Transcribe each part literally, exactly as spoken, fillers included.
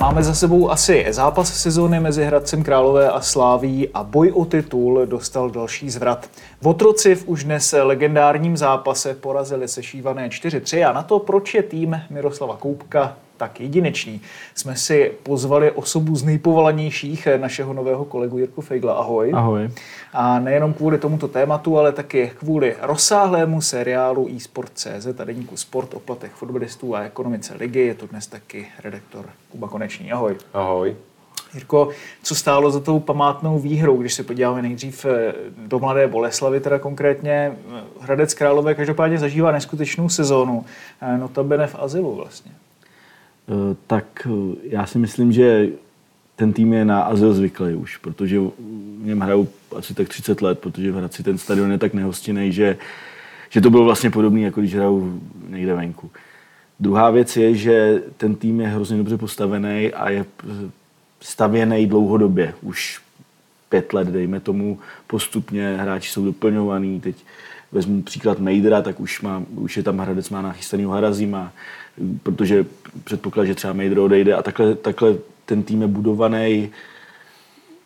Máme za sebou asi zápas sezóny mezi Hradcem Králové a Slavií a boj o titul dostal další zvrat. Votroci v už dnes legendárním zápase porazili sešívané čtyři tři a na to, proč je tým Miroslava Koubka tak jedinečný, jsme si pozvali osobu z nejpovolanějších, našeho nového kolegu Jirku Fejgla. Ahoj. Ahoj. A nejenom kvůli tomuto tématu, ale taky kvůli rozsáhlému seriálu iSport.cz a deníku Sport o platech fotbalistů a ekonomice ligy. Je to dnes taky redaktor Kuba Konečný. Ahoj. Ahoj. Jirko, co stálo za tou památnou výhrou, když se podíváme nejdřív do Mladé Boleslavy, teda konkrétně Hradec Králové každopádně zažívá neskutečnou sezónu, notabene v azylu vlastně. Tak já si myslím, že ten tým je na azyl zvyklý už, protože v něm hrajou asi tak třicet let, protože v Hradci ten stadion je tak nehostinný, že, že to bylo vlastně podobné, jako když hrajou někde venku. Druhá věc je, že ten tým je hrozně dobře postavený a je stavěný dlouhodobě. Už pět let, dejme tomu, postupně hráči jsou doplňovaný. Teď vezmu příklad Maidra, tak už, má, už je tam Hradec má nachystanýho Harazima, protože předpoklad, že třeba Maidra odejde a takhle, takhle ten tým je budovaný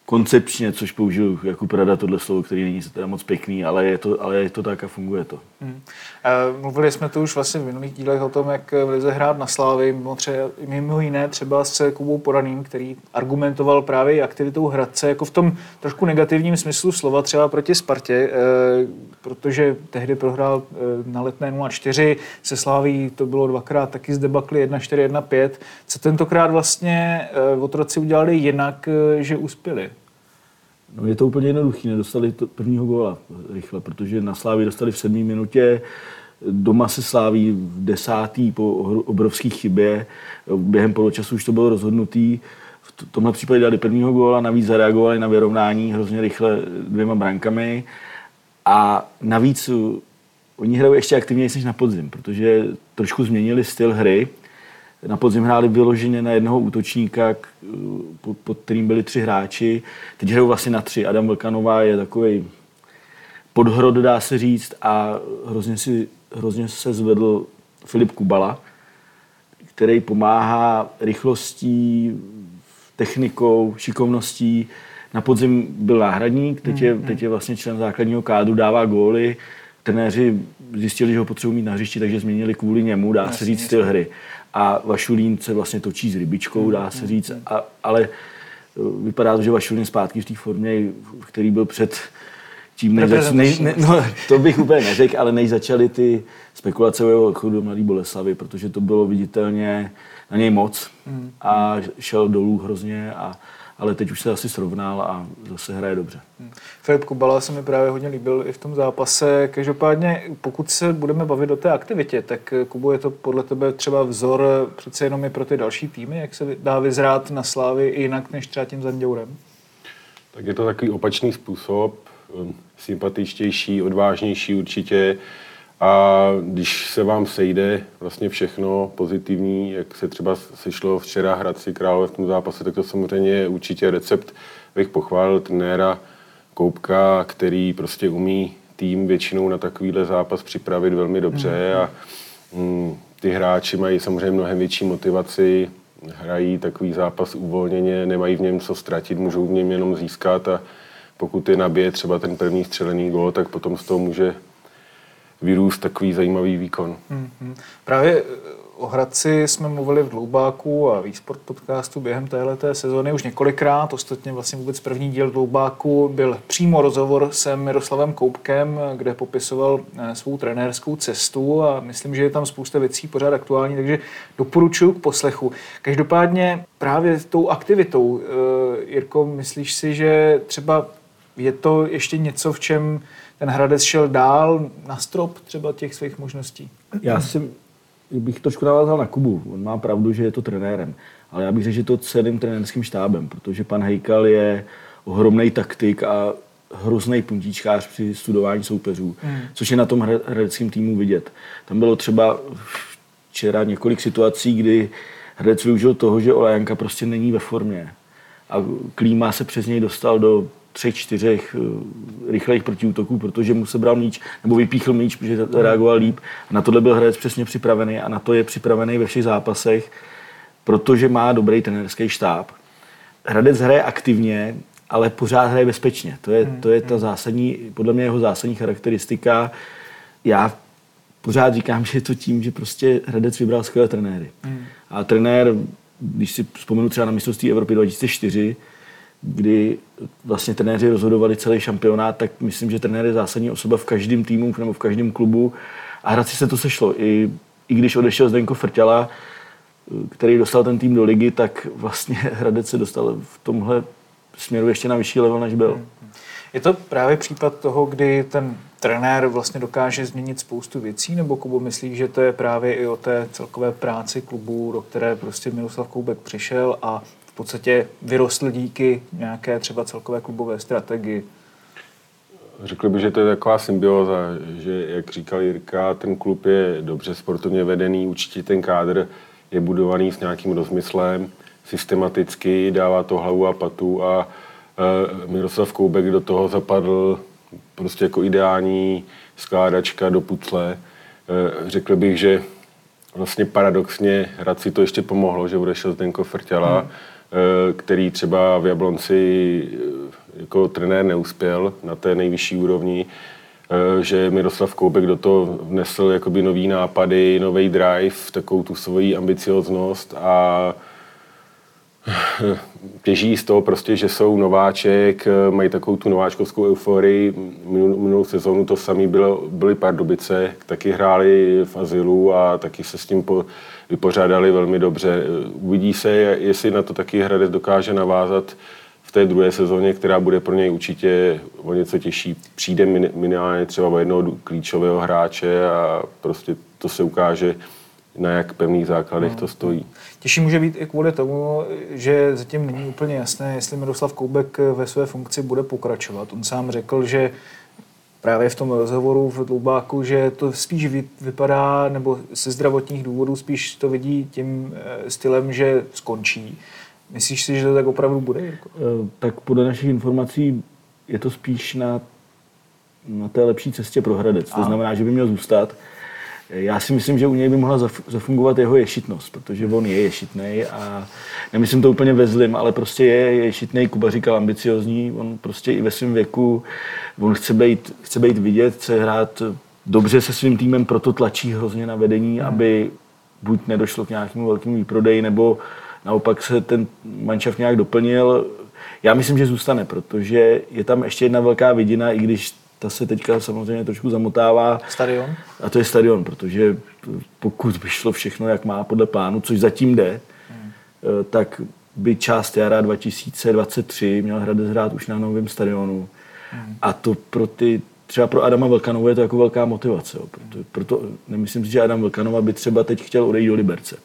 koncepčně, což použiju jako Prada tohle slovo, který není teda moc pěkný, ale je to, ale je to tak a funguje to. Hmm. Mluvili jsme to už vlastně v minulých dílech o tom, jak v lize hrát na Slávy, mimo jiné třeba s Kubou Poraným, který argumentoval právě aktivitou Hradce, jako v tom trošku negativním smyslu slova třeba proti Spartě, protože tehdy prohrál na Letné nula čtyři, se Sláví to bylo dvakrát taky z debakly jedna čtyři jedna pět. Co tentokrát vlastně Votroci udělali jinak, že uspěli? No je to úplně jednoduchý, nedostali to prvního góla rychle, protože na Slávii dostali v sedmé minutě, doma se Sláví v desátý po obrovské chybě, během poločasu už to bylo rozhodnutý, v tomhle případě dali prvního góla, navíc zareagovali na vyrovnání hrozně rychle dvěma brankami a navíc oni hrajou ještě aktivněji než na podzim, protože trošku změnili styl hry. Na podzim hráli vyloženě na jednoho útočníka, pod kterým byli tři hráči. Teď hrajou vlastně na tři. Adam Vlkanová je takovej podhrot, dá se říct, a hrozně, si, hrozně se zvedl Filip Kubala, který pomáhá rychlostí, technikou, šikovností. Na podzim byl náhradník, teď je, teď je vlastně člen základního kádru, dává góly. Trenéři zjistili, že ho potřebují mít na hřišti, takže změnili kvůli němu, dá se říct, styl hry. A Vašulín se vlastně točí s rybičkou, dá se říct, a, ale vypadá to, že Vašulín zpátky v té formě, který byl před tím, než zač... nej... ne, no, to bych úplně neřekl, ale než začaly ty spekulace o jeho odchodu do Mladé Boleslavy, protože to bylo viditelně na něj moc a šel dolů hrozně, a, ale teď už se asi srovnal a zase hraje dobře. Filip Kubala se mi právě hodně líbil i v tom zápase. Každopádně, pokud se budeme bavit o té aktivitě, tak Kubo, je to podle tebe třeba vzor přece jenom i pro ty další týmy, jak se dá vyzrát na Slávy jinak než třeba tím Zanděurem? Tak je to takový opačný způsob, sympatičtější, odvážnější určitě. A když se vám sejde vlastně všechno pozitivní, jak se třeba sešlo včera Hradci Králové v tom zápase, tak to samozřejmě je určitě recept, bych pochválil trenéra Koubka, který prostě umí tým většinou na takovýhle zápas připravit velmi dobře a mm, ty hráči mají samozřejmě mnohem větší motivaci, hrají takový zápas uvolněně, nemají v něm co ztratit, můžou v něm jenom získat a pokud je nabije třeba ten první střelený gól, tak potom z toho může vyrůst takový zajímavý výkon. Mm-hmm. Právě o Hradci jsme mluvili v Dloubáku a v iSport podcastu během téhleté sezóny už několikrát. Ostatně vlastně vůbec první díl Dloubáku byl přímo rozhovor s Miroslavem Koubkem, kde popisoval svou trenérskou cestu a myslím, že je tam spousta věcí pořád aktuální, takže doporučuji k poslechu. Každopádně právě tou aktivitou, Jirko, myslíš si, že třeba je to ještě něco, v čem ten Hradec šel dál na strop třeba těch svých možností? Já si bych trošku navázal na Kubu. On má pravdu, že je to trenérem. Ale já bych řekl, že to celým trenérským štábem, protože pan Hejkal je ohromnej taktik a hrozný puntíčkář při studování soupeřů, mm. což je na tom hradeckém týmu vidět. Tam bylo třeba včera několik situací, kdy Hradec využil toho, že Oléjanka prostě není ve formě. A Klíma se přes něj dostal do třech, čtyřech rychlejch protiútoků, protože mu sebral míč, nebo vypíchl míč, protože reagoval líp. Na tohle byl Hradec přesně připravený a na to je připravený ve všech zápasech, protože má dobrý trenérský štáb. Hradec hraje aktivně, ale pořád hraje bezpečně. To je, to je ta zásadní, podle mě jeho zásadní charakteristika. Já pořád říkám, že je to tím, že prostě Hradec vybral skvělé trenéry. A trenér, když si vzpomenu třeba na mistrovství Evropy dva tisíce čtyři, kdy vlastně trenéři rozhodovali celý šampionát, tak myslím, že trenér je zásadní osoba v každém týmu nebo v každém klubu. A Hradci se to sešlo. I, i když odešel Zdenko Frťala, který dostal ten tým do ligy, tak vlastně Hradec se dostal v tomhle směru ještě na vyšší level, než byl. Je to právě případ toho, kdy ten trenér vlastně dokáže změnit spoustu věcí, nebo Kubo myslí, že to je právě i o té celkové práci klubu, do které prostě Miroslav Koubek přišel a v podstatě vyrostl díky nějaké třeba celkové klubové strategii? Řekl bych, že to je taková symbioza, že jak říkal Jirka, ten klub je dobře sportovně vedený, určitě ten kádr je budovaný s nějakým rozmyslem, systematicky, dává to hlavu a patu a e, Miroslav Koubek do toho zapadl prostě jako ideální skládačka do pucle. E, řekl bych, že vlastně paradoxně Hradci to ještě pomohlo, že odešel Zdenko Frťala, hmm. e, který třeba v Jablonci jako trenér neuspěl na té nejvyšší úrovni, e, že Miroslav Koubek do toho vnesl jakoby nový nápady, nový drive, takovou tu svoji ambicioznost a těží z toho prostě, že jsou nováček, mají takovou tu nováčkovskou euforii. Minul, minulou sezónu to samý bylo, byly Pardubice, taky hráli v azylu a taky se s tím po, vypořádali velmi dobře. Uvidí se, jestli na to taky Hradec dokáže navázat v té druhé sezóně, která bude pro něj určitě o něco těžší. Přijde minimálně třeba o jednoho klíčového hráče a prostě to se ukáže, na jak pevných základech no. to stojí. Těžší může být i kvůli tomu, že zatím není úplně jasné, jestli Miroslav Koubek ve své funkci bude pokračovat. On sám řekl, že právě v tom rozhovoru v Dloubáku, že to spíš vypadá, nebo ze zdravotních důvodů spíš to vidí tím stylem, že skončí. Myslíš si, že to tak opravdu bude? Tak podle našich informací je to spíš na, na té lepší cestě pro Hradec. A. To znamená, že by měl zůstat. Já si myslím, že u něj by mohla zafungovat jeho ješitnost, protože on je ješitnej a nemyslím to úplně ve zlým, ale prostě je ješitnej, Kuba říkal ambiciozní, on prostě i ve svém věku, on chce být, chce být vidět, chce hrát dobře se svým týmem, proto tlačí hrozně na vedení, aby buď nedošlo k nějakému velkému výprodeji, nebo naopak se ten manšaft nějak doplnil. Já myslím, že zůstane, protože je tam ještě jedna velká vidina, i když ta se teďka samozřejmě trošku zamotává. Stadion? A to je stadion, protože pokud by šlo všechno, jak má podle plánu, což zatím jde, hmm. tak by část jara dva tisíce dvacet tři měl Hradec hrát už na novém stadionu. Hmm. A to pro ty, třeba pro Adama Vlkanovou je to jako velká motivace. Proto, proto nemyslím si, že Adam Vlkanová by třeba teď chtěl odejít do Liberce.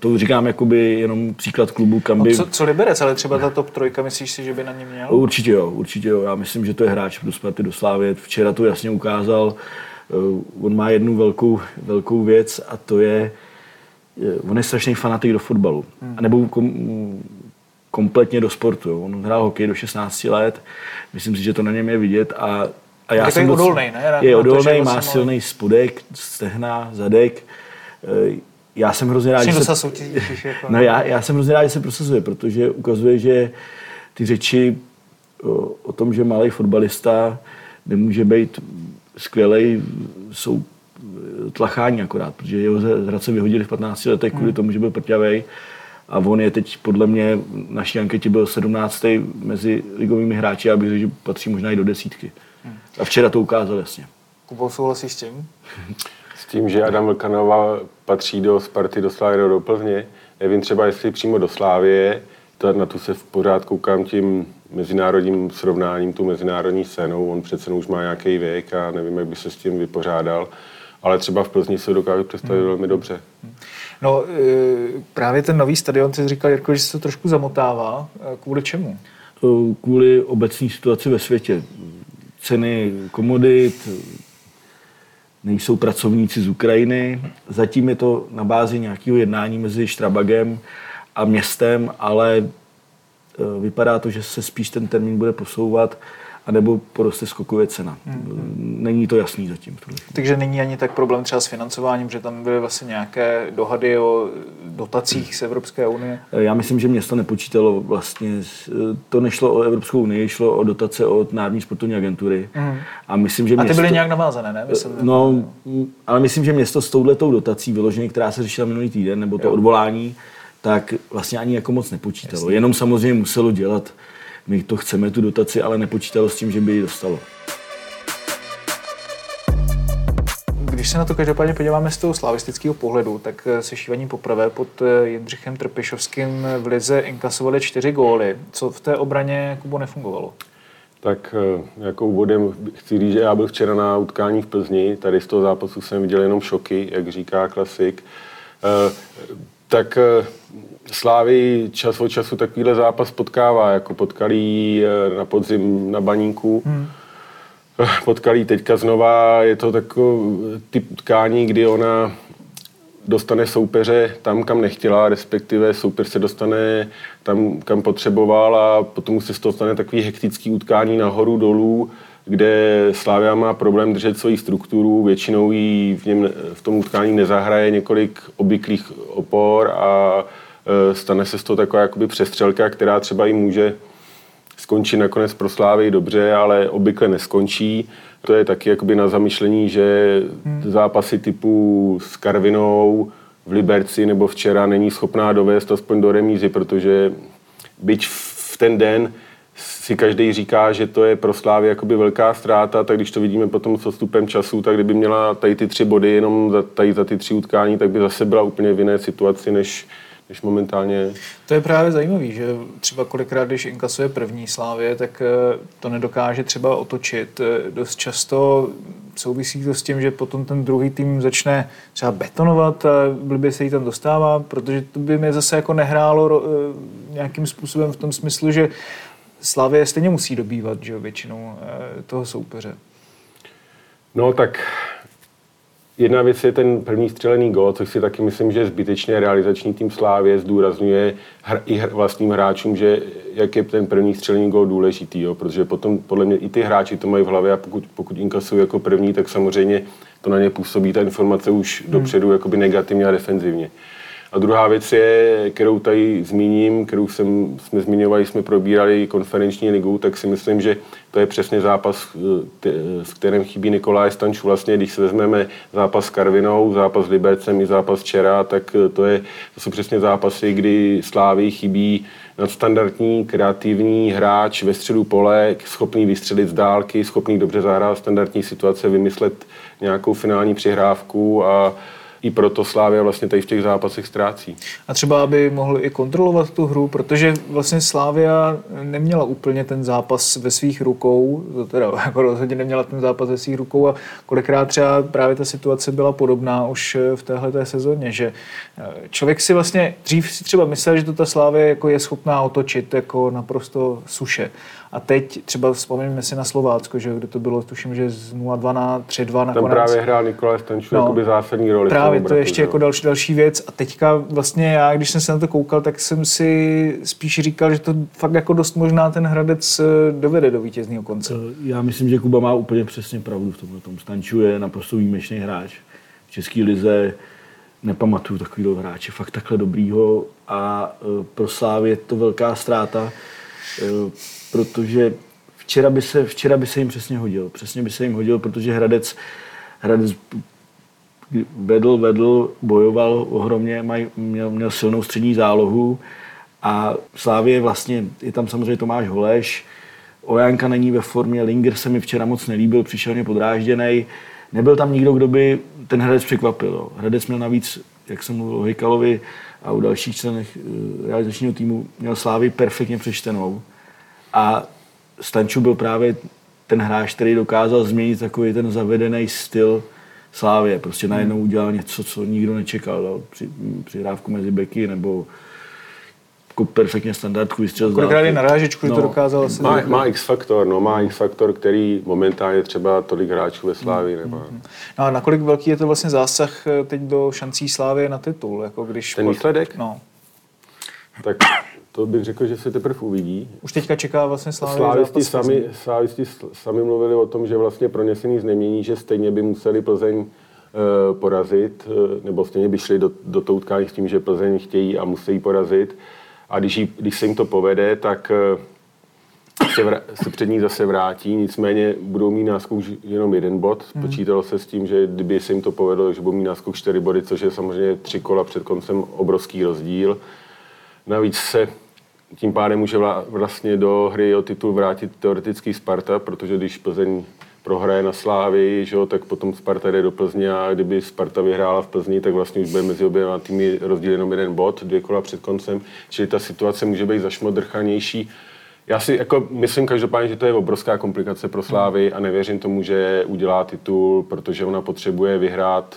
To říkám jakoby jenom příklad klubu, kam by... No, co, co Liberec, ale třeba ta top trojka, myslíš si, že by na něm měl? Určitě jo, určitě jo. Já myslím, že to je hráč do Sparty, do Slávie. Včera to jasně ukázal. On má jednu velkou, velkou věc a to je... On je strašný fanatik do fotbalu. Hmm. A nebo kom, kompletně do sportu. On hrál hokej do šestnácti let. Myslím si, že to na něm je vidět a, a já jsem... Je odolnej, ne? Je odolnej, má silný spodek, stehna, zadek. Já jsem hrozně rád, že se, no já, já jsem hrozně rád, že se prosazuje, protože ukazuje, že ty řeči o, o tom, že malý fotbalista nemůže být skvělej, jsou tlachání akorát, protože jeho z Hradce vyhodili v patnácti letech kvůli tomu, že byl prťavej a on je teď podle mě v naší anketě byl sedmnáctý mezi ligovými hráči a bych řekl, že patří možná i do desítky. A včera to ukázal jasně. Kubo, souhlasíš s tím? S tím, že Adam Vlkanová patří do Sparty, do Slávie, do Plzně. Nevím třeba, jestli přímo do Slávie, to na tu se v pořád koukám tím mezinárodním srovnáním, tu mezinárodní scénou. On přece už má nějaký věk a nevím, jak by se s tím vypořádal. Ale třeba v Plzni se dokážu představit velmi dobře. No právě ten nový stadion, ty jsi říkal, Jirko, že se to trošku zamotává. Kvůli čemu? kvůli obecné situaci ve světě. Ceny komodit, nejsou pracovníci z Ukrajiny. Zatím je to na bázi nějakého jednání mezi Štrabagem a městem, ale vypadá to, že se spíš ten termín bude posouvat, anebo poroste skokově cena. Mm-hmm. Není to jasný zatím. Takže není ani tak problém třeba s financováním, že tam byly vlastně nějaké dohady o dotacích z Evropské unie? Já myslím, že město nepočítalo vlastně, to nešlo o Evropskou unii, šlo o dotace od Národní sportovní agentury. Mm-hmm. A, myslím, že město... a ty byly nějak navázané, ne? Myslím, no, ne? Ale myslím, že město s touhletou dotací vyloženě, která se řešila minulý týden, nebo to jo. odvolání, tak vlastně ani jako moc nepočítalo. Jasně. Jenom samozřejmě muselo dělat, my to chceme, tu dotaci, ale nepočítalo s tím, že by ji dostalo. Když se na to každopádně podíváme z toho slavistického pohledu, tak se Šívaní poprvé pod Jindřichem Trpišovským v lize inkasovali čtyři góly. Co v té obraně, Kubo, nefungovalo? Tak jako úvodem chci říct, že já byl včera na utkání v Plzni, tady z toho zápasu jsem viděl jenom šoky, jak říká klasik. Tak Slávy čas od času takovýhle zápas potkává, jako potkalí na podzim na Baníku, hmm. potkalí teďka znova, je to takový typ utkání, kdy ona dostane soupeře tam, kam nechtěla, respektive soupeř se dostane tam, kam potřeboval a potom se z toho stane takový hektický utkání nahoru, dolů, kde Slavia má problém držet svoji strukturu, většinou jí v, něm, v tom utkání nezahraje několik obvyklých opor a e, stane se z toho taková jakoby přestřelka, která třeba i může skončit nakonec pro Slávy dobře, ale obvykle neskončí. To je taky jakoby na zamyšlení, že hmm. zápasy typu s Karvinou v Liberci nebo včera není schopná dovést aspoň do remízy, protože byť v ten den si každý říká, že to je pro Slávy jakoby velká ztráta, tak když to vidíme potom s odstupem času, tak kdyby měla tady ty tři body jenom za, tady za ty tři utkání, tak by zase byla úplně v jiné situaci, než, než momentálně. To je právě zajímavý, že třeba kolikrát, když inkasuje první Slávě, tak to nedokáže třeba otočit. Dost často souvisí to s tím, že potom ten druhý tým začne třeba betonovat a blbě se jí tam dostává, protože to by mě zase jako nehrálo nějakým způsobem v tom smyslu, že Slavie stejně musí dobývat, že jo, většinou toho soupeře. No tak jedna věc je ten první střelený gól, což si taky myslím, že zbytečně realizační tým Slavie zdůrazňuje hr- i hr- vlastním hráčům, že jak je ten první střelený gól důležitý, jo, protože potom podle mě i ty hráči to mají v hlavě a pokud, pokud inkasují jako první, tak samozřejmě to na ně působí ta informace už hmm. dopředu jakoby negativně a defenzivně. A druhá věc je, kterou tady zmíním, kterou jsem, jsme zmiňovali, jsme probírali konferenční ligu, tak si myslím, že to je přesně zápas, v kterém chybí Nicolae Stanciu. Vlastně, když se vezmeme zápas s Karvinou, zápas s Libercem i zápas včera, tak to, je, to jsou přesně zápasy, kdy Slávy chybí nadstandardní, kreativní hráč ve středu pole, schopný vystřelit z dálky, schopný dobře zahrát standardní situace, vymyslet nějakou finální přihrávku a i proto Slávia vlastně tady v těch zápasech ztrácí. A třeba, aby mohl i kontrolovat tu hru, protože vlastně Slávia neměla úplně ten zápas ve svých rukou, to teda jako rozhodně neměla ten zápas ve svých rukou a kolikrát třeba právě ta situace byla podobná už v téhleté sezóně, že člověk si vlastně dřív si třeba myslel, že to ta Slávia jako je schopná otočit jako naprosto suše. A teď třeba vzpomeňme si na Slovácko, že kde to bylo, tuším, že z nula dva na tři dva nakonec. Tam právě hrál Nicolae Stanciu no, jakoby zásadní roli. Právě to je ještě jako další, další věc. A teďka vlastně já, když jsem se na to koukal, tak jsem si spíš říkal, že to fakt jako dost možná ten Hradec dovede do vítězného konce. Já myslím, že Kuba má úplně přesně pravdu v tomhle tom. Stanciu je naprosto výjimečný hráč. V české lize nepamatuju takového hráče, fakt takhle dobrýho a pro Slávy je to velká ztráta. Protože včera by se, včera by se jim přesně hodil. Přesně by se jim hodil, protože Hradec, Hradec vedl, vedl, bojoval ohromně, maj, měl, měl silnou střední zálohu a Slávě vlastně, je tam samozřejmě Tomáš Holeš, Oléjanka není ve formě, Linger se mi včera moc nelíbil, přišel mě podrážděnej, nebyl tam nikdo, kdo by ten Hradec překvapil. Hradec měl navíc, jak jsem mluvil o Hejkalovi a u dalších členech realizačního týmu, měl Slávy perfektně přečtenou. A Stanciu byl právě ten hráč, který dokázal změnit takový ten zavedený styl Slávie. Prostě najednou udělal něco, co nikdo nečekal. Dal při, přihrávku mezi beky nebo jako perfektně standardku vystřel. Kolikrát je na rážečku, no, to dokázal asi. Má, má X-faktor, no, má X-faktor, který momentálně třeba tolik hráčů ve Slávii nemá. Mm-hmm. No a nakolik velký je to vlastně zásah teď do šancí Slávie na titul? Jako když ten výsledek? No. Tak to bych řekl, že se teprve uvidí. Už teďka čeká vlastně Slávii. Slávisti sami, slávisti sami mluvili o tom, že vlastně pro ně se nic nemění, že stejně by museli Plzeň porazit, nebo stejně by šli do, do toho utkání s tím, že Plzeň chtějí a musí porazit. A když, jí, když se jim to povede, tak se, vr- se před ní zase vrátí. Nicméně budou mít náskok jenom jeden bod. Počítalo se s tím, že kdyby se jim to povedlo, že budou mít náskok čtyři body, což je samozřejmě tři kola před koncem obrovský rozdíl. Navíc se tím pádem může vla- vlastně do hry o titul vrátit teoretický Sparta, protože když Plzeň prohraje na Slávii, že jo, tak potom Sparta jde do Plzně a kdyby Sparta vyhrála v Plzni, tak vlastně už bude mezi oběma týmy rozdíl jenom jeden bod, dvě kola před koncem, čili ta situace může být zašmodrchanější. Já si jako myslím každopádně, že to je obrovská komplikace pro Slávii a nevěřím tomu, že udělá titul, protože ona potřebuje vyhrát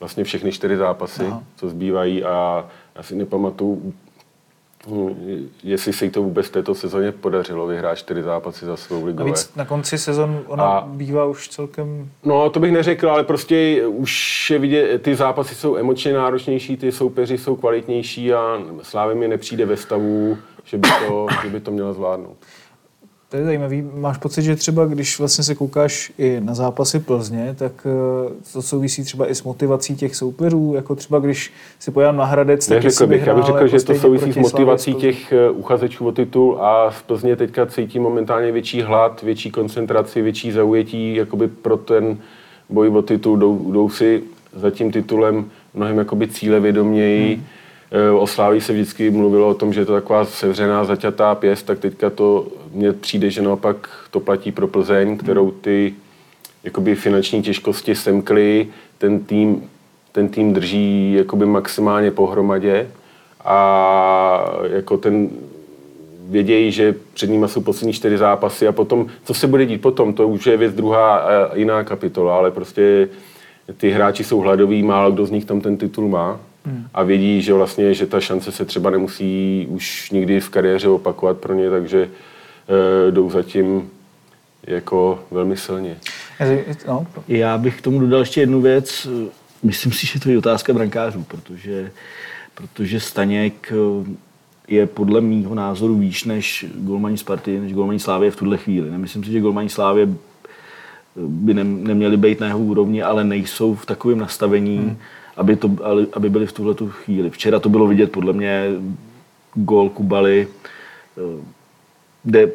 vlastně všechny čtyři zápasy, aha, co zbývají a já si nepamatuju, Hmm, jestli se jí to vůbec této sezóně podařilo vyhrát čtyři zápasy za svou ligové. Navíc na konci sezon ona a, bývá už celkem... No, to bych neřekl, ale prostě už je vidět, ty zápasy jsou emočně náročnější, ty soupeři jsou kvalitnější a Slávě mi nepřijde ve stavu, že by to, že by to měla zvládnout. To je zajímavý. Máš pocit, že třeba když vlastně se koukáš i na zápasy Plzně, tak to souvisí třeba i s motivací těch soupeřů, jako třeba když si pojádám na Hradec, tak jestli bych hrál... Já bych řekl, jako že to souvisí s motivací těch uchazečů o titul a z Plzně teďka cítí momentálně větší hlad, větší koncentraci, větší zaujetí, jakoby pro ten boj o titul jdou, jdou si za tím titulem mnohem jakoby cílevědoměji. Hmm. O Slávii se vždycky mluvilo o tom, že je to taková sevřená, zaťatá pěst, tak teďka to mně přijde, že naopak to platí pro Plzeň, kterou ty jakoby finanční těžkosti semkly, ten tým, ten tým drží jakoby maximálně pohromadě a jako ten vědějí, že před nimi jsou poslední čtyři zápasy a potom, co se bude dít potom, to už je věc druhá jiná kapitola, ale prostě ty hráči jsou hladoví, málo kdo z nich tam ten titul má. A vědí, že vlastně, že ta šance se třeba nemusí už nikdy v kariéře opakovat pro ně, takže e, jdou zatím jako velmi silně. Já bych k tomu dodal ještě jednu věc. Myslím si, že to je otázka brankářů, protože, protože Staněk je podle mýho názoru výš než golmani Sparty, než golmani Slávie v tuhle chvíli. Nemyslím si, že golmani Slávie by neměli být na jeho úrovni, ale nejsou v takovém nastavení, hmm. Aby, to, aby byli v tuhletu chvíli. Včera to bylo vidět, podle mě, gól Kubaly, kde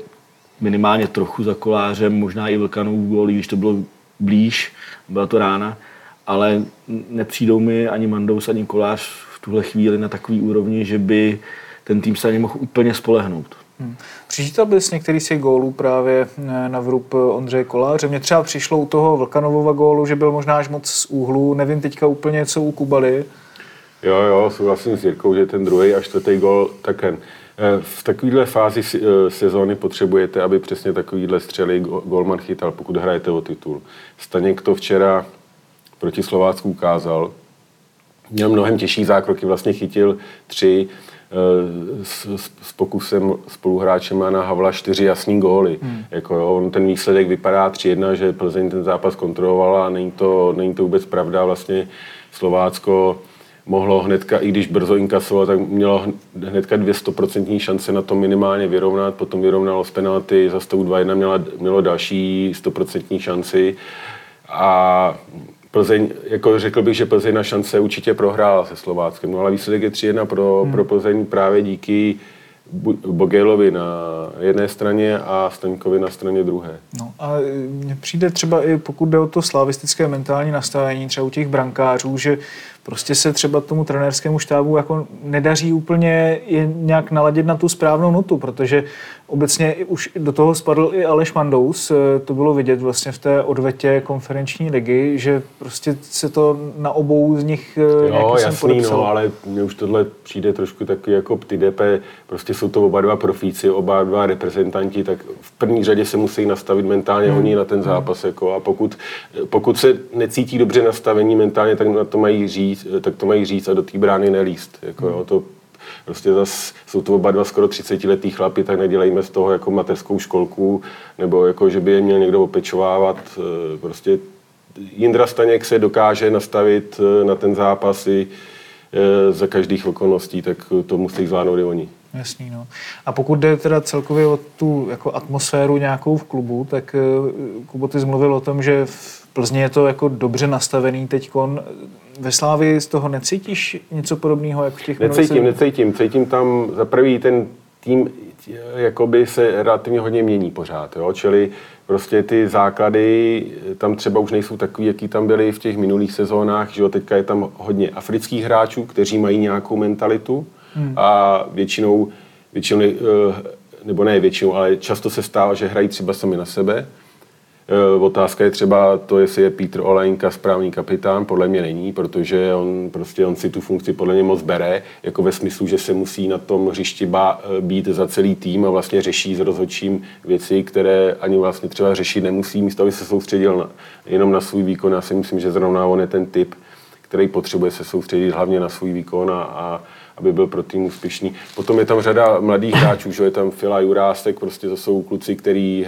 minimálně trochu za Kolářem, možná i Vlkanovův gól, když to bylo blíž, byla to rána, ale nepřijdou mi ani Mandous, ani Kolář v tuhle chvíli na takový úrovni, že by ten tým se ani mohl úplně spolehnout. Hmm. Přičítal bys některý z těch gólů právě na vrub Ondřeje Koláře? Mně třeba přišlo u toho Vlkanovova gólu, že byl možná až moc z úhlu, nevím teďka úplně, co u Kubaly. Jo, jo, souhlasím s Jirkou, že ten druhý a čtvrtý gól také. V takovéhle fázi sezóny potřebujete, aby přesně takovýhle střely gólman chytal, pokud hrajete o titul. Staněk to včera proti Slovácku ukázal. Měl mnohem těžší zákroky, vlastně chytil tři S, s, s pokusem spoluhráčema na Havla čtyři jasný góly. Hmm. Jako, jo, on ten výsledek vypadá tři jedna, že Plzeň ten zápas kontrolovala a není to, není to vůbec pravda. Vlastně Slovácko mohlo hnedka, i když brzo inkasovalo, tak mělo hnedka dvě stě procent šance na to minimálně vyrovnat, potom vyrovnalo z penalty, za stavu dva jedna mělo, mělo další sto procent šanci a Plzeň, jako řekl bych, že Plzeň na šance určitě prohrála se Slováckem, no ale výsledek je tři jedna pro, hmm. pro Plzeň právě díky Bogejlovi na jedné straně a Staňkovi na straně druhé. No a mně přijde třeba i pokud jde o to slavistické mentální nastavení třeba u těch brankářů, že prostě se třeba tomu trenérskému štábu jako nedaří úplně je nějak naladit na tu správnou notu, protože obecně už do toho spadl i Aleš Mandous, to bylo vidět vlastně v té odvetě konferenční ligy, že prostě se to na obou z nich nějakým jsem podepsal. No, ale mně už tohle přijde trošku taky jako P T D P, prostě jsou to oba dva profíci, oba dva reprezentanti, tak v první řadě se musí nastavit mentálně hmm. oni na ten zápas. Hmm. Jako, a pokud, pokud se necítí dobře nastavení mentálně, tak na to mají říct, tak to mají říct a do té brány nelíst. Jako, hmm. jo, to Prostě zas jsou to oba dva skoro třicetiletí chlapi, tak nedělejme z toho jako mateřskou školku, nebo jako, že by je měl někdo opečovávat. Prostě Jindra Staněk se dokáže nastavit na ten zápas i za každých okolností, tak to musí zvládnout i oni. Jasný, no. A pokud jde teda celkově o tu jako atmosféru nějakou v klubu, tak Kubo, ty zmluvil o tom, že v Plzni je to jako dobře nastavený teďkon. Ve Slávii z toho necítíš něco podobného? Jak v těch necítím, minulých... necítím. Cítím tam za prvý ten tým jakoby se relativně hodně mění pořád, jo? Čili prostě ty základy tam třeba už nejsou takový, jaký tam byly v těch minulých sezónách, že jo? Teďka je tam hodně afrických hráčů, kteří mají nějakou mentalitu. Hmm. A většinou, většinou, nebo ne většinou, ale často se stává, že hrají třeba sami na sebe. Otázka je třeba to, jestli je Petr Oléjanka správný kapitán, podle mě není, protože on, prostě on si tu funkci podle mě moc bere, jako ve smyslu, že se musí na tom hřišti bá, být za celý tým a vlastně řeší s rozhodčím věci, které ani vlastně třeba řešit nemusí, místo aby se soustředil na, jenom na svůj výkon. Já si myslím, že zrovna on je ten typ, který potřebuje se soustředit hlavně na svůj výkon a, a aby byl pro tým úspěšný. Potom je tam řada mladých hráčů, že je tam Fila Jurásek, prostě to jsou kluci, kteří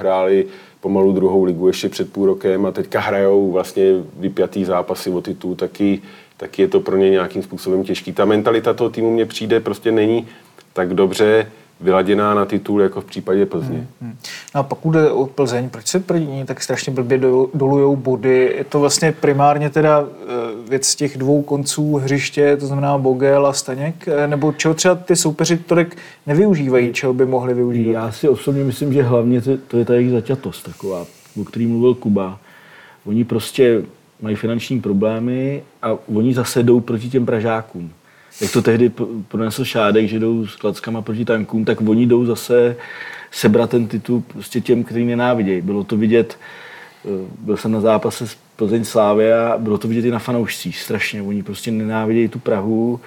hráli pomalu druhou ligu ještě před půl rokem a teďka hrajou vlastně vypjatý zápasy o titul, taky, taky je to pro ně nějakým způsobem těžký. Ta mentalita toho týmu mně přijde, prostě není tak dobře vyladěná na titul, jako v případě Plzně. Hmm, hmm. No a pokud jde o Plzeň, proč se pro ní tak strašně blbě dolujou body? Je to vlastně primárně teda věc těch dvou konců hřiště, to znamená Bogel a Staněk, nebo čeho třeba ty soupeři to tak nevyužívají, čeho by mohli využít? Já si osobně myslím, že hlavně to je ta jejich zaťatost taková, o který mluvil Kuba. Oni prostě mají finanční problémy a oni zase jdou proti těm Pražákům. Jak to tehdy pronesl Šádek, že jdou s klackama proti tankům, tak oni jdou zase sebrat ten titul prostě těm, kteří nenávidějí. Bylo to vidět, byl jsem na zápase s Plzeň Slavia, bylo to vidět i na fanoušcích strašně. Oni prostě nenávidějí tu Prahu,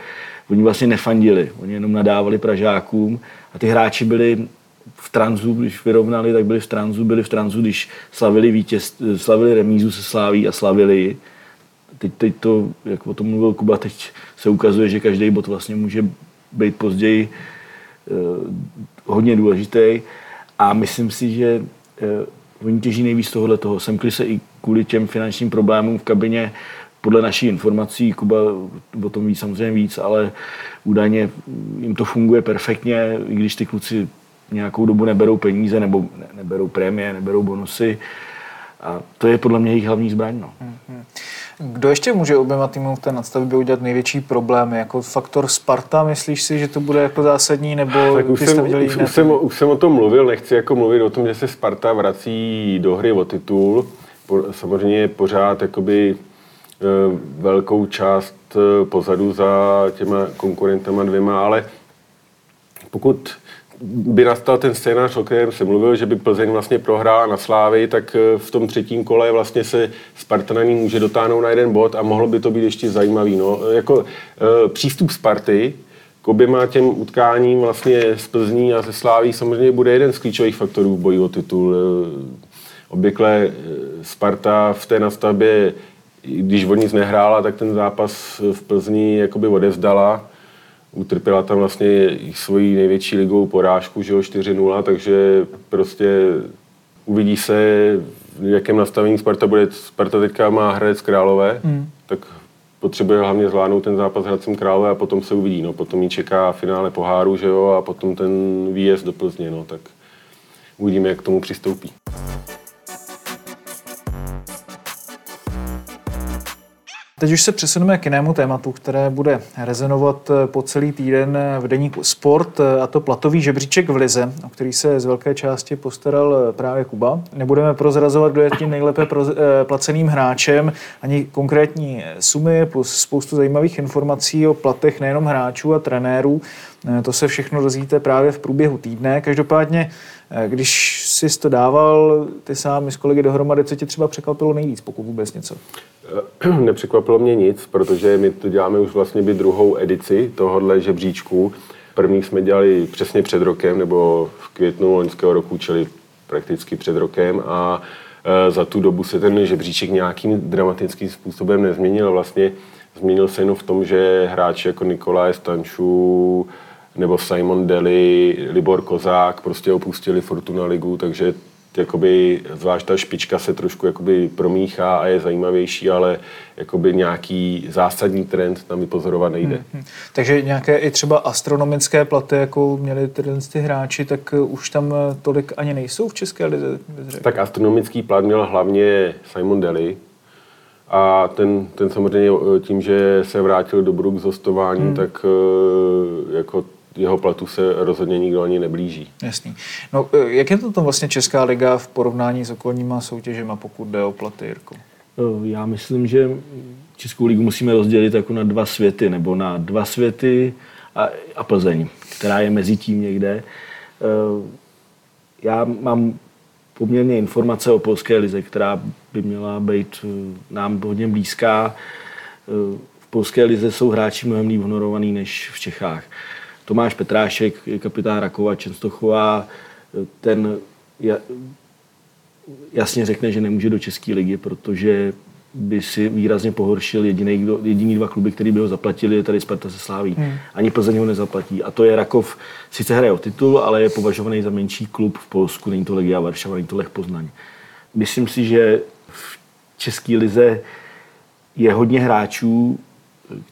oni vlastně nefandili, oni jenom nadávali Pražákům a ty hráči byli v tranzu, když vyrovnali, tak byli v tranzu, byli v tranzu, když slavili, vítěz, slavili remízu se Slaví a slavili ji. Teď, teď to, jak o tom mluvil Kuba, teď se ukazuje, že každý bod vlastně může být později eh, hodně důležitý a myslím si, že eh, oni těží nejvíc tohohle toho. Semkli se i kvůli těm finančním problémům v kabině, podle našich informací, Kuba o tom ví samozřejmě víc, ale údajně jim to funguje perfektně, i když ty kluci nějakou dobu neberou peníze nebo ne, neberou prémie, neberou bonusy a to je podle mě jejich hlavní zbraň. No. Mm-hmm. Kdo ještě může oběma týmům v té nadstavbě udělat největší problémy? Jako faktor Sparta, myslíš si, že to bude jako zásadní, nebo ty jste viděli jiné? Už, už jsem o tom mluvil, nechci jako mluvit o tom, že se Sparta vrací do hry o titul. Samozřejmě pořád jakoby velkou část pozadu za těma konkurentama dvěma, ale pokud by nastal ten scénář, o kterém jsem mluvil, že by Plzeň vlastně prohrála na Slávii, tak v tom třetím kole vlastně se Sparta na ní může dotáhnout na jeden bod a mohlo by to být ještě zajímavý. No, jako e, přístup Sparty k oběma těm utkáním vlastně z Plzní a ze Sláví samozřejmě bude jeden z klíčových faktorů v boji o titul. Obvykle Sparta v té nastavbě, když o nic nehrála, tak ten zápas v Plzni jakoby odevzdala. Utrpěla tam vlastně svoji největší ligovou porážku, že jo, čtyři nula, takže prostě uvidí se, v jakém nastavení Sparta bude. Sparta teďka má Hradec Králové, mm. tak potřebuje hlavně zvládnout ten zápas s Hradcem Králové a potom se uvidí, no, potom jí čeká finále poháru, že jo, a potom ten výjezd do Plzně, no, tak uvidíme, jak k tomu přistoupí. Teď už se přesuneme k jinému tématu, které bude rezonovat po celý týden v deníku Sport, a to platový žebříček v lize, o který se z velké části postaral právě Kuba. Nebudeme prozrazovat, kdo je tím nejlépe placeným hráčem, ani konkrétní sumy, plus spoustu zajímavých informací o platech nejenom hráčů a trenérů. To se všechno dozvíte právě v průběhu týdne. Každopádně, když jsi to dával, ty sám s kolegy dohromady, co tě třeba překvapilo nejvíc, pokud vůbec něco? Nepřekvapilo mě nic, protože my to děláme už vlastně by druhou edici tohohle žebříčku. První jsme dělali přesně před rokem, nebo v květnu loňského roku, čili prakticky před rokem, a za tu dobu se ten žebříček nějakým dramatickým způsobem nezměnil. Vlastně Změnil se jenom v tom, že hráči jako Nicolae Stanciu nebo Simon Deli, Libor Kozák prostě opustili Fortuna ligu, takže jakoby, zvlášť ta špička se trošku jakoby promíchá a je zajímavější, ale jakoby nějaký zásadní trend tam vypozorovat nejde. Hmm. Takže nějaké i třeba astronomické platy, jako měli ty hráči, tak už tam tolik ani nejsou v české lize. Tak astronomický plat měl hlavně Simon Deli a ten, ten samozřejmě tím, že se vrátil do Brugg z hostování, hmm. tak jako jeho platu se rozhodně nikdo ani neblíží. Jasný. No, jak je to tam vlastně Česká liga v porovnání s okolníma soutěžima, pokud jde o platy, Jirko? Já myslím, že Českou ligu musíme rozdělit jako na dva světy, nebo na dva světy a, a Plzeň, která je mezi tím někde. Já mám poměrně informace o polské lize, která by měla být nám hodně blízká. V polské lize jsou hráči mnohem líp honorovaní než v Čechách. Tomáš Petrášek, kapitán Rakova Čenstochová, ten jasně řekne, že nemůže do České ligy, protože by si výrazně pohoršil jediný, jediný dva kluby, který by ho zaplatili, je tady Sparta se Slaví. Hmm. Ani Plzeň ho nezaplatí. A to je Rakov, sice hraje o titul, ale je považovaný za menší klub v Polsku. Není to Legia Varšava, není to Lech Poznaň. Myslím si, že v České lize je hodně hráčů,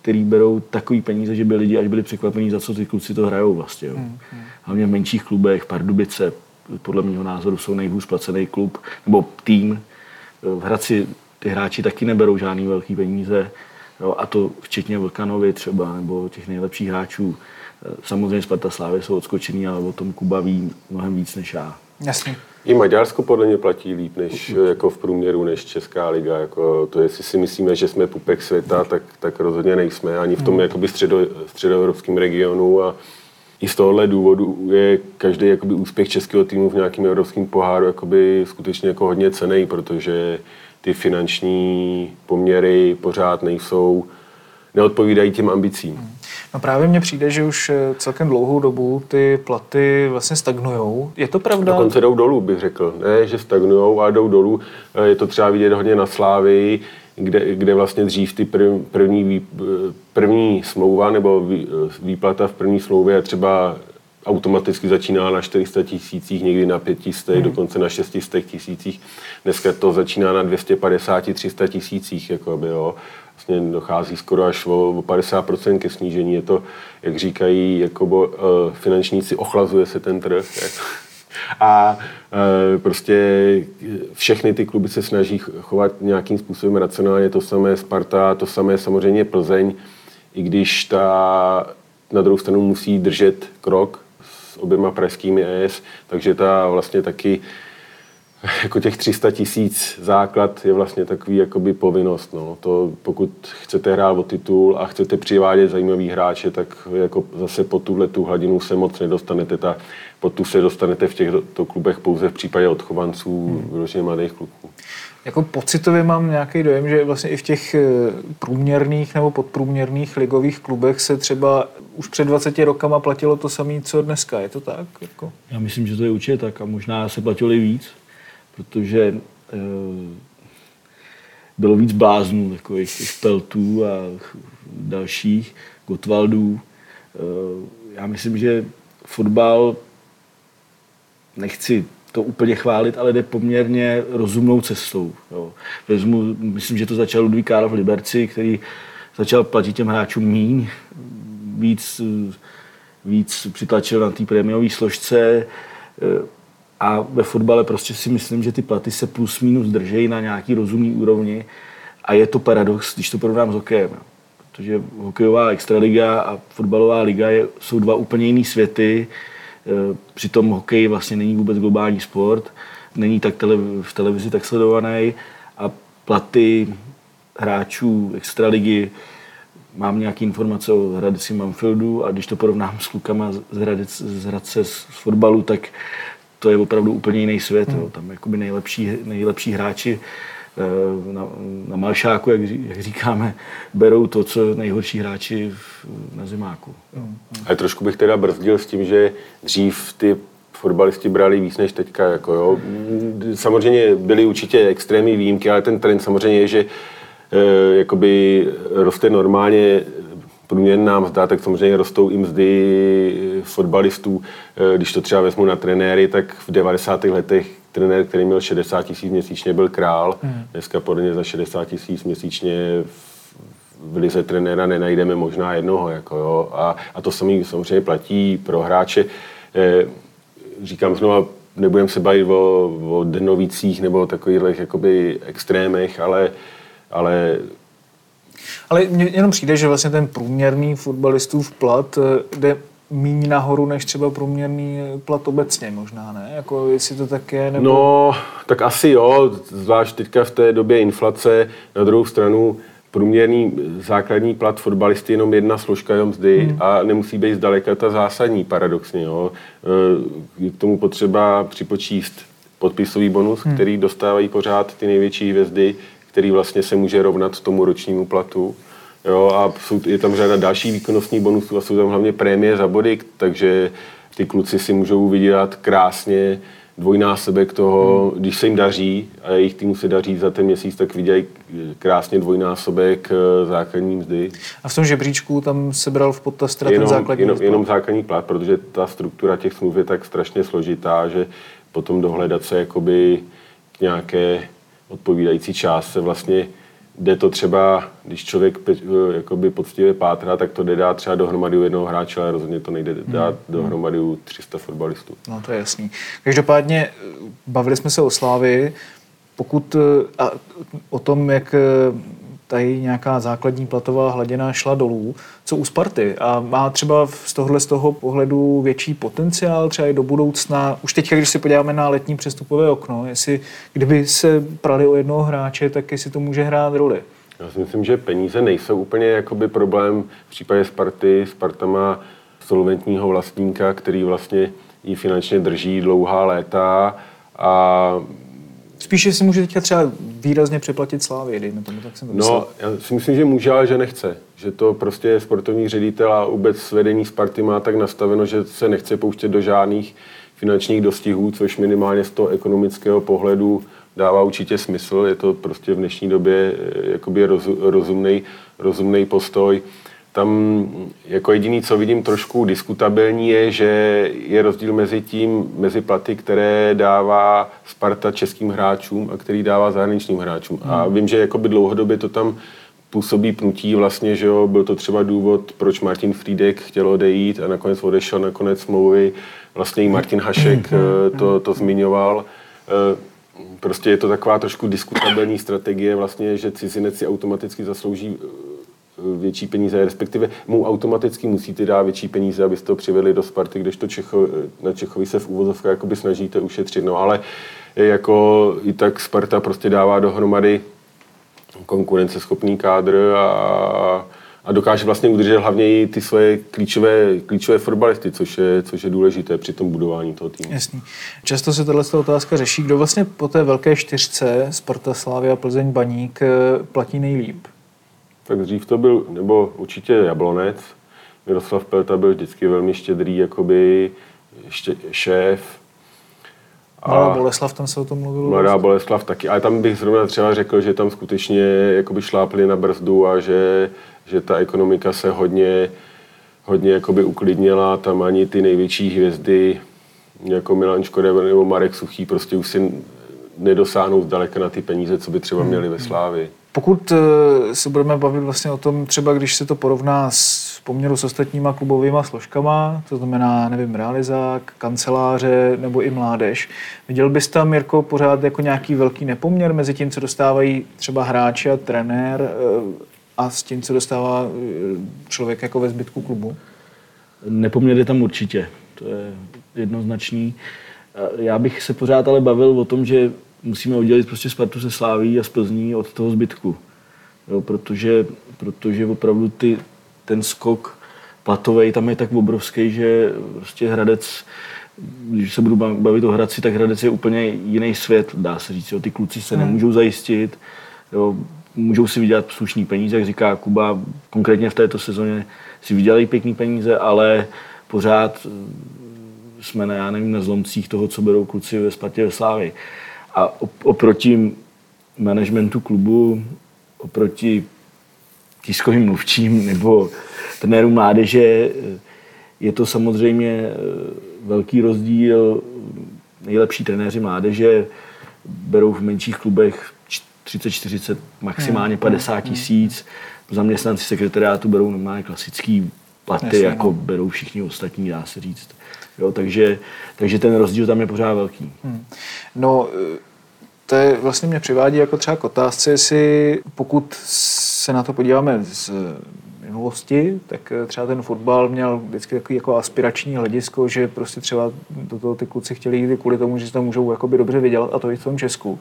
který berou takový peníze, že by lidi až byli překvapení, za co ty kluci to hrajou vlastně. Jo. Hmm, hmm. Hlavně v menších klubech, Pardubice, podle mého názoru, jsou nejhůř placený klub, nebo tým. V Hradci ty hráči taky neberou žádný velký peníze, jo, a to včetně Vlkanovi třeba, nebo těch nejlepších hráčů. Samozřejmě Sparta Slávy jsou odskočený, ale o tom Kuba ví mnohem víc než já. Jasně. I Maďarsko podle mě platí líp než jako v průměru než Česká liga. Jako to, jestli si myslíme, že jsme pupek světa, tak, tak rozhodně nejsme ani v tom jakoby středo, středoevropském regionu. A i z tohohle důvodu je každý jakoby úspěch českého týmu v nějakém evropském poháru jakoby skutečně jako hodně cenný, protože ty finanční poměry pořád nejsou, neodpovídají těm ambicím. No právě mně přijde, že už celkem dlouhou dobu ty platy vlastně stagnujou. Je to pravda? Dokonce jdou dolů, bych řekl. Ne, že stagnujou, ale jdou dolů. Je to třeba vidět hodně na Slávii, kde, kde vlastně dřív ty první, první smlouva nebo výplata v první smlouvě třeba automaticky začíná na čtyři sta tisících, někdy na pět set, hmm. dokonce na šest set tisících. Dneska to začíná na dvě stě padesát, tři sta tisících, jakoby, jo. Vlastně dochází skoro až o padesát procent ke snížení. Je to, jak říkají jako finančníci, ochlazuje se ten trh. A prostě všechny ty kluby se snaží chovat nějakým způsobem racionálně. To samé Sparta, to samé samozřejmě Plzeň, i když ta na druhou stranu musí držet krok s oběma pražskými E S, takže ta vlastně taky jako těch tři sta tisíc základ je vlastně takový jakoby povinnost. No. To, pokud chcete hrát o titul a chcete přivádět zajímavý hráče, tak jako zase po tuhle tu hladinu se moc nedostanete. Ta, po tu se dostanete v těchto klubech pouze v případě odchovanců, hmm. vyloženě mladých kluků. Jako pocitově mám nějaký dojem, že vlastně i v těch průměrných nebo podprůměrných ligových klubech se třeba už před dvaceti rokama platilo to samé, co dneska. Je to tak? Jako? Já myslím, že to je určitě tak a možná se platilo i víc, protože e, bylo víc bláznů, takových těch Peltů a dalších, Gottwaldů. E, já myslím, že fotbal, nechci to úplně chválit, ale jde poměrně rozumnou cestou. Jo. Vezmu, myslím, že to začal Ludvík Karel v Liberci, který začal platit těm hráčům míň, víc, víc přitlačil na té prémiové složce, e, a ve fotbale prostě si myslím, že ty platy se plus minus držejí na nějaký rozumný úrovni a je to paradox, když to porovnám s hokejem. Protože hokejová extraliga a fotbalová liga je, jsou dva úplně jiný světy. Přitom hokej vlastně není vůbec globální sport, není tak tele, v televizi tak sledovaný a platy hráčů extraligy, mám nějaké informace o Hradci Manfieldu a když to porovnám s klukama z, Hradec, z Hradce z fotbalu, tak to je opravdu úplně jiný svět. Hmm. Tam jakoby nejlepší, nejlepší hráči na, na Malšáku, jak, jak říkáme, berou to, co nejhorší hráči v, na zimáku. Hmm. Ale trošku bych teda brzdil s tím, že dřív ty fotbalisti brali víc než teďka. Jako jo. Samozřejmě byly určitě extrémní výjimky, ale ten trend samozřejmě je, že jakoby roste normálně průměrná mzda, tak samozřejmě rostou i mzdy fotbalistů. Když to třeba vezmu na trenéry, tak v devadesátých letech trenér, který měl šedesát tisíc měsíčně, byl král. Hmm. Dneska podle mě za šedesát tisíc měsíčně v lize trenéra nenajdeme možná jednoho. Jako jo. A, a to samý samozřejmě platí pro hráče. E, říkám znova, nebudeme se bavit o, o Dnovicích nebo o takových jakoby extrémech, ale... ale Ale mně jenom přijde, že vlastně ten průměrný fotbalistův plat jde míň nahoru než třeba průměrný plat obecně možná, ne? Jako jestli to tak je, nebo... No, tak asi jo, zvlášť teďka v té době inflace. Na druhou stranu průměrný základní plat fotbalisty je jenom jedna složka jeho mzdy hmm. a nemusí být zdaleka ta zásadní, paradoxně, jo. K tomu potřeba připočíst podpisový bonus, hmm. který dostávají pořád ty největší hvězdy, který vlastně se může rovnat tomu ročnímu platu. Jo, a jsou, je tam řada další výkonnostní bonusů a jsou tam hlavně prémie za body, takže ty kluci si můžou vydělat krásně dvojnásobek toho, hmm. když se jim daří a jejich týmu se daří za ten měsíc, tak vydělají krásně dvojnásobek základní mzdy. A v tom žebříčku tam sebral v podtaz teda ten základní jenom, jenom základní plat, protože ta struktura těch smluv je tak strašně složitá, že potom dohledat se jakoby k nějaké odpovídající část se vlastně jde to třeba, když člověk jakoby poctivě pátrá, tak to jde dát třeba dohromady u jednoho hráče, ale rozhodně to nejde dát hmm. dohromady u tři sta fotbalistů. No to je jasný. Každopádně bavili jsme se o Slávii, pokud a, o tom, jak tady nějaká základní platová hladina šla dolů, co u Sparty a má třeba z tohohle z toho pohledu větší potenciál třeba i do budoucna. Už teď, když si podíváme na letní přestupové okno, jestli kdyby se prali o jednoho hráče, tak jestli to může hrát roli. Já si myslím, že peníze nejsou úplně jakoby problém v případě Sparty. Sparta má solventního vlastníka, který vlastně ji finančně drží dlouhá léta a spíše si může teďka třeba výrazně přeplatit Slávii, dejme tomu, tak jsem to myslel. No, já si myslím, že může, ale že nechce. Že to prostě sportovní ředitel a vůbec vedení Sparty má tak nastaveno, že se nechce pouštět do žádných finančních dostihů, což minimálně z toho ekonomického pohledu dává určitě smysl. Je to prostě v dnešní době jakoby rozumnej, rozumnej postoj. Tam jako jediný, co vidím trošku diskutabilní, je, že je rozdíl mezi tím, mezi platy, které dává Sparta českým hráčům a který dává zahraničním hráčům. Hmm. A vím, že jakoby dlouhodobě to tam působí pnutí vlastně, že jo, byl to třeba důvod, proč Martin Frýdek chtěl odejít a nakonec odešel na konec smlouvy. Vlastně i Martin Hašek to, to zmiňoval. Prostě je to taková trošku diskutabilní strategie vlastně, že cizinec si automaticky zaslouží větší peníze, respektive mu automaticky musíte dát větší peníze, abyste to přivedli do Sparty, kdežto Čecho, na Čechovi se v úvozovkách jakoby snažíte ušetřit. No ale jako i tak Sparta prostě dává dohromady konkurenceschopný kádr a, a dokáže vlastně udržet hlavně i ty svoje klíčové, klíčové fotbalisty, což je, což je důležité při tom budování toho týmu. Jasný. Často se tato otázka řeší, kdo vlastně po té velké čtyřce Sparta, Slavia, Plzeň, Baník platí nejlíp? Tak dřív to byl, nebo určitě Jablonec. Miroslav Pelta byl vždycky velmi štědrý jakoby ště, šéf. A Mladá Boleslav, tam se o tom mluvilo. Mladá vlastně. Boleslav taky, ale tam bych zrovna třeba řekl, že tam skutečně jakoby šlápli na brzdu a že, že ta ekonomika se hodně, hodně jakoby uklidnila. Tam ani ty největší hvězdy, jako Milan Škoda nebo Marek Suchý, prostě už si nedosáhnou zdaleka na ty peníze, co by třeba měli ve Slávii. Pokud se budeme bavit vlastně o tom, třeba když se to porovná s poměru s ostatníma klubovýma složkama, to znamená, nevím, realizák, kanceláře nebo i mládež, viděl bys tam, Jirko, pořád jako nějaký velký nepoměr mezi tím, co dostávají třeba hráči a trenér a s tím, co dostává člověk jako ve zbytku klubu? Nepoměr je tam určitě, to je jednoznačný. Já bych se pořád ale bavil o tom, že musíme oddělit prostě Spartu se Sláví a z Plzní od toho zbytku. Jo, protože, protože opravdu ty, ten skok platovej tam je tak obrovský, že prostě Hradec, když se budu bavit o Hradci, tak Hradec je úplně jiný svět, dá se říct. Jo, ty kluci se nemůžou zajistit, jo, můžou si vydělat slušný peníze, jak říká Kuba. Konkrétně v této sezóně si vydělají pěkný peníze, ale pořád jsme na, já nevím, na zlomcích toho, co berou kluci ve Spartě ve Slávii. A oproti managementu klubu oproti tiskovým mluvčím nebo trenérům mládeže je to samozřejmě velký rozdíl. Nejlepší trenéři mládeže berou v menších klubech třicet čtyřicet, maximálně padesát tisíc. Zaměstnanci sekretariátu berou normálně klasický platy, jasně, jako no. berou všichni ostatní, dá se říct. Jo, takže, takže ten rozdíl tam je pořád velký. Hmm. No, to je, vlastně mě přivádí jako třeba k otázce, jestli pokud se na to podíváme z minulosti, tak třeba ten fotbal měl vždycky takový jako aspirační hledisko, že prostě třeba do toho ty kluci chtěli jít kvůli tomu, že se tam můžou jakoby dobře vydělat, a to i v tom Česku.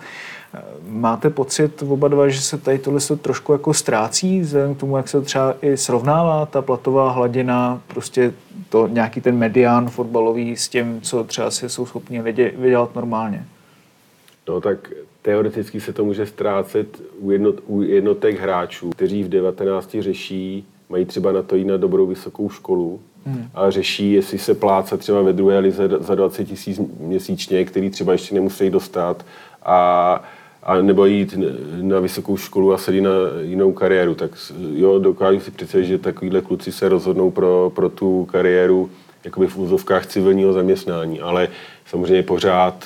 Máte pocit oba dva, že se tady tohle se trošku jako ztrácí vzhledem k tomu, jak se třeba i srovnává ta platová hladina, prostě to nějaký ten medián fotbalový s tím, co třeba si jsou schopni lidi vydělat normálně? No tak teoreticky se to může ztrácet u, jednot, u jednotek hráčů, kteří v devatenácti řeší, mají třeba na to jít na dobrou vysokou školu hmm. a řeší, jestli se pláca třeba ve druhé lize za dvacet tisíc měsíčně, který třeba ještě nemusí dostat, a, a nebo jít na vysokou školu a sedí na jinou kariéru. Tak jo, dokážu si představit, že takovýhle kluci se rozhodnou pro, pro tu kariéru jakoby v úzovkách civilního zaměstnání, ale samozřejmě pořád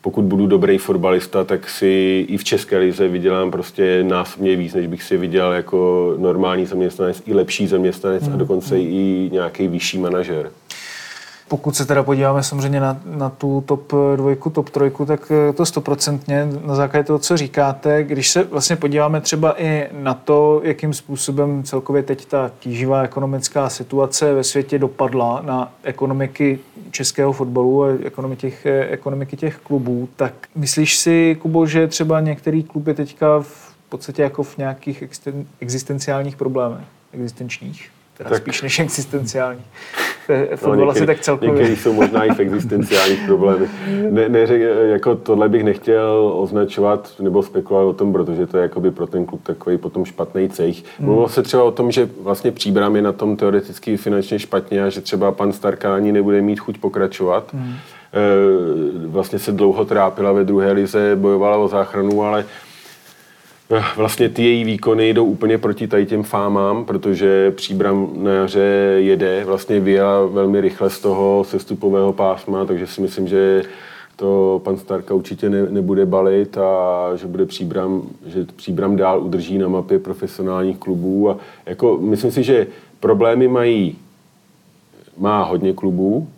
pokud budu dobrý fotbalista, tak si i v České lize vydělám prostě násobně víc, než bych si vydělal jako normální zaměstnanec, i lepší zaměstnanec a dokonce i nějaký vyšší manažer. Pokud se teda podíváme samozřejmě na, na tu top dvojku, top trojku, tak to stoprocentně na základě toho, co říkáte. Když se vlastně podíváme třeba i na to, jakým způsobem celkově teď ta tíživá ekonomická situace ve světě dopadla na ekonomiky českého fotbalu a ekonomiky těch, ekonomiky těch klubů, tak myslíš si, Kubo, že třeba některý klub je teďka v podstatě jako v nějakých existen, existenciálních problémech, existenčních? Teda tak, spíš než existenciální. Fotbal no, asi tak celkově. Některý jsou možná i v existenciálních problémech. Ne, ne, jako tohle bych nechtěl označovat nebo spekulovat o tom, protože to je jakoby pro ten klub takový potom špatný cejch. Hmm. Mluvilo se třeba o tom, že vlastně Příbram je na tom teoreticky finančně špatně a že třeba pan Starka ani nebude mít chuť pokračovat. Hmm. Vlastně se dlouho trápila ve druhé lize, bojovala o záchranu, ale vlastně ty její výkony jdou úplně proti tady těm fámám, protože Příbram na jaře jede, vlastně vyjela velmi rychle z toho sestupového pásma, takže si myslím, že to pan Starka určitě ne, nebude balit a že bude Příbram, že Příbram dál udrží na mapě profesionálních klubů. A jako myslím si, že problémy mají, má hodně klubů,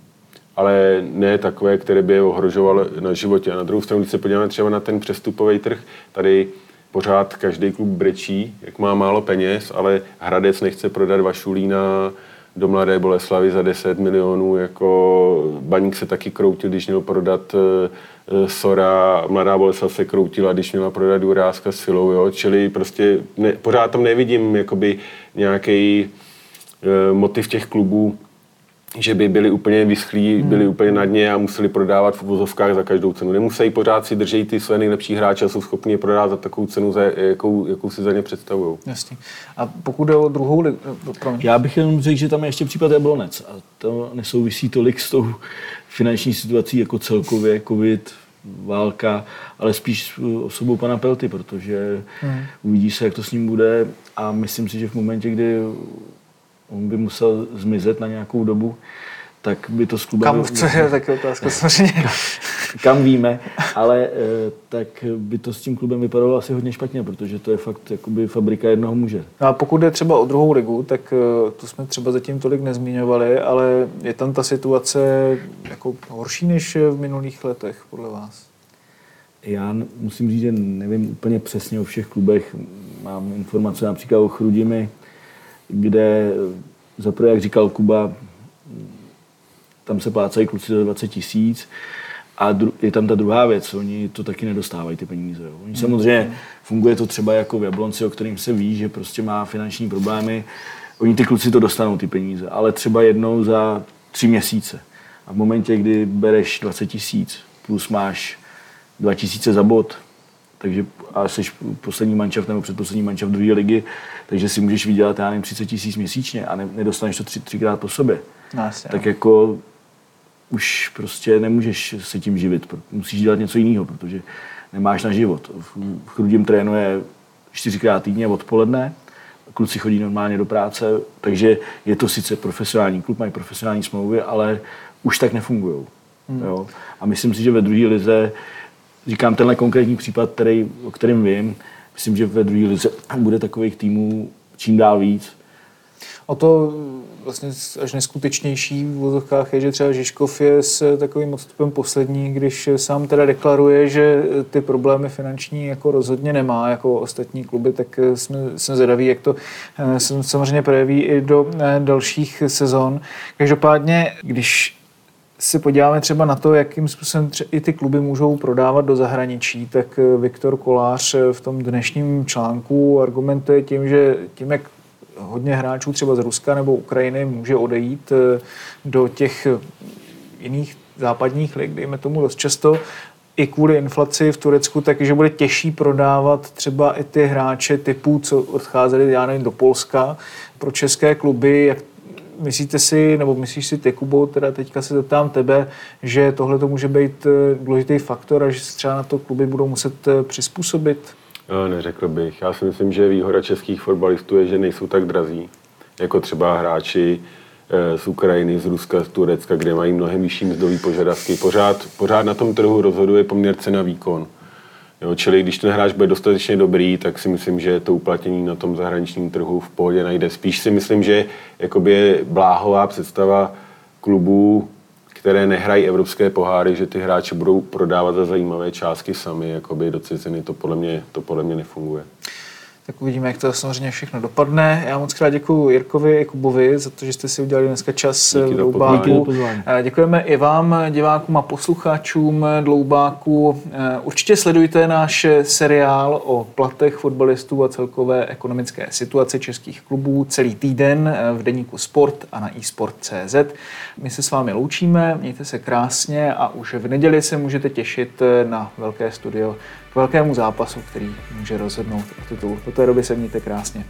ale ne takové, které by je ohrožovaly na životě. A na druhou stranu, když se podíváme třeba na ten přestupový trh, tady pořád každý klub brečí, jak má málo peněz, ale Hradec nechce prodat Vašulína do Mladé Boleslavy za deset milionů. Jako Baník se taky kroutil, když měl prodat Sora, Mladá Boleslav se kroutila, když měla prodat Durázka s Filou. Jo? Čili prostě ne, pořád tam nevidím jakoby nějaký e, motiv těch klubů, že by byli úplně vyschlí, byli hmm. úplně na dně a museli prodávat v uvozovkách za každou cenu. Nemusí, pořád si držet ty své nejlepší hráče a jsou schopni je prodávat za takovou cenu, za jakou, jakou si za ně představují. Jasně. A pokud jde o druhou... Li... Já bych jenom řekl, že tam je ještě případ Jablonec a to nesouvisí tolik s tou finanční situací jako celkově, covid, válka, ale spíš osobou pana Pelty, protože hmm. uvidí se, jak to s ním bude, a myslím si, že v momentě, kdy on by musel zmizet na nějakou dobu, tak by to s klubem... Kam, to je taky otázka, samozřejmě. Kam víme, ale tak by to s tím klubem vypadalo asi hodně špatně, protože to je fakt jakoby fabrika jednoho muže. No a pokud jde třeba o druhou ligu, tak to jsme třeba zatím tolik nezmiňovali, ale je tam ta situace jako horší než v minulých letech, podle vás? Já musím říct, že nevím úplně přesně o všech klubech. Mám informace například o Chrudimi, kde zaprvé, jak říkal Kuba, tam se plácají kluci za dvacet tisíc a dru- je tam ta druhá věc, oni to taky nedostávají ty peníze. Jo. Oni samozřejmě funguje to třeba jako v Jablonci, o kterým se ví, že prostě má finanční problémy, oni ty kluci to dostanou ty peníze, ale třeba jednou za tři měsíce. A v momentě, kdy bereš dvacet tisíc plus máš dva tisíce za bod, takže a jsi poslední mančaft nebo předposlední mančaft druhé ligy, takže si můžeš vydělat, já nevím, třicet tisíc měsíčně a ne, nedostaneš to tři, třikrát po sobě. Asi, tak jako už prostě nemůžeš se tím živit, musíš dělat něco jiného, protože nemáš na život. V Chrudim trénuje čtyřikrát týdně odpoledne. Kluci chodí normálně do práce, takže je to sice profesionální klub, mají profesionální smlouvy, ale už tak nefungují. Hmm. A myslím si, že ve druhé lize, říkám tenhle konkrétní případ, který, o kterém vím, myslím, že ve druhé lize bude takových týmů čím dál víc. A to vlastně až neskutečnější v vozovkách je, že třeba Žižkov je s takovým odstupem poslední, když sám teda deklaruje, že ty problémy finanční jako rozhodně nemá jako ostatní kluby, tak jsme, jsme zvědaví, jak to samozřejmě projeví i do dalších sezon. Každopádně, když se podíváme třeba na to, jakým způsobem i ty kluby můžou prodávat do zahraničí, tak Viktor Kolář v tom dnešním článku argumentuje tím, že tím, jak hodně hráčů třeba z Ruska nebo Ukrajiny může odejít do těch jiných západních lig, dejme tomu dost často, i kvůli inflaci v Turecku, takže bude těžší prodávat třeba i ty hráče typu, co odcházeli, já nevím, do Polska pro české kluby. Jak myslíte si, nebo myslíš si ty, Kubo, teda teďka se zeptám tebe, že tohle to může být důležitý faktor a že se třeba na to kluby budou muset přizpůsobit? No, neřekl bych. Já si myslím, že výhoda českých fotbalistů je, že nejsou tak drazí, jako třeba hráči z Ukrajiny, z Ruska, z Turecka, kde mají mnohem vyšší mzdové požadavky. Pořád, pořád na tom trhu rozhoduje poměr cena výkon. Jo, čili když ten hráč bude dostatečně dobrý, tak si myslím, že to uplatnění na tom zahraničním trhu v pohodě najde. Spíš si myslím, že jakoby je bláhová představa klubů, které nehrají evropské poháry, že ty hráči budou prodávat za zajímavé částky sami jakoby do ciziny. To podle mě, to podle mě nefunguje. Tak uvidíme, jak to samozřejmě všechno dopadne. Já moc krát děkuji Jirkovi i Kubovi za to, že jste si udělali dneska čas v Dloubáku. Děkujeme i vám, divákům a posluchačům Dloubáku. Určitě sledujte náš seriál o platech fotbalistů a celkové ekonomické situaci českých klubů celý týden v deníku Sport a na i sport tečka cé zet. My se s vámi loučíme, mějte se krásně a už v neděli se můžete těšit na velké studio, velkému zápasu, který může rozhodnout o titulu. Do té doby se mějte krásně.